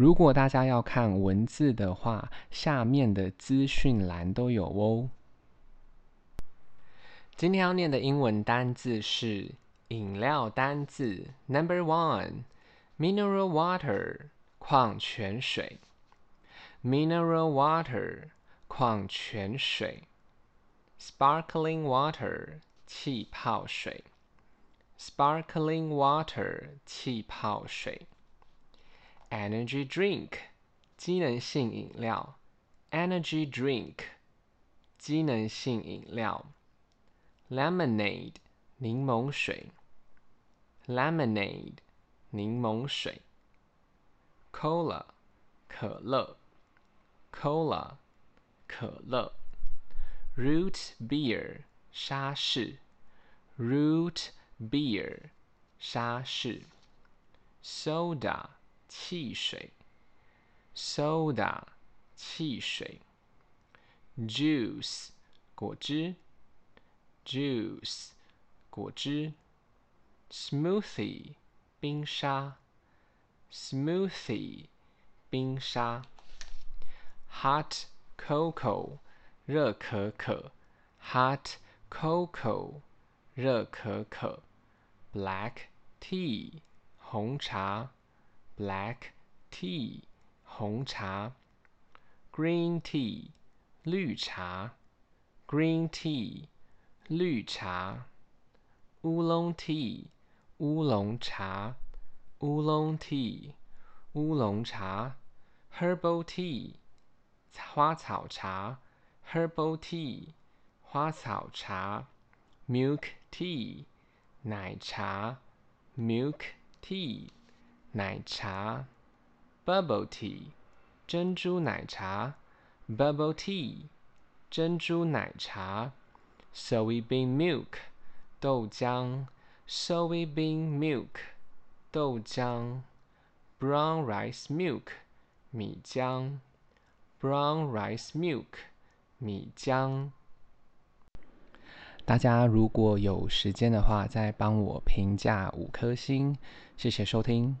如果大家要看文字的话，下面的资讯栏都有哦。今天要念的英文单字是饮料单字 ，Number one, mineral water， 矿泉水。Mineral water， 矿泉水。Sparkling water， 气泡水。Sparkling water， 气泡水。Energy drink， 机能性饮料。Energy drink， 机能性饮料。Lemonade， 柠檬水。Lemonade， 柠檬水。Cola， 可乐。Cola， 可乐。Root beer， 沙士。Root beer， 沙士。Soda，汽水 ，soda， 汽水 ，juice， 果汁 ，juice， 果汁 ，smoothie， 冰沙 ，smoothie， 冰沙 ，hot cocoa， 热可可 ，hot cocoa， 热可可 ，black tea， 红茶。Black tea， 红茶 Green tea， 绿茶 Green tea， 绿茶 Oolong tea， 乌龙茶 Oolong tea， 乌龙茶 Herbal tea， 花草茶 Herbal tea， 花草茶 Milk tea， 奶茶 Milk tea，奶茶 Bubble tea， 珍珠奶茶 Bubble tea， 珍珠奶茶 Soybean milk， 豆浆 Soybean milk， 豆浆 Brown rice milk， 米浆 Brown rice milk， 米浆。大家如果有时间的话，再帮我评价5颗星，谢谢收听。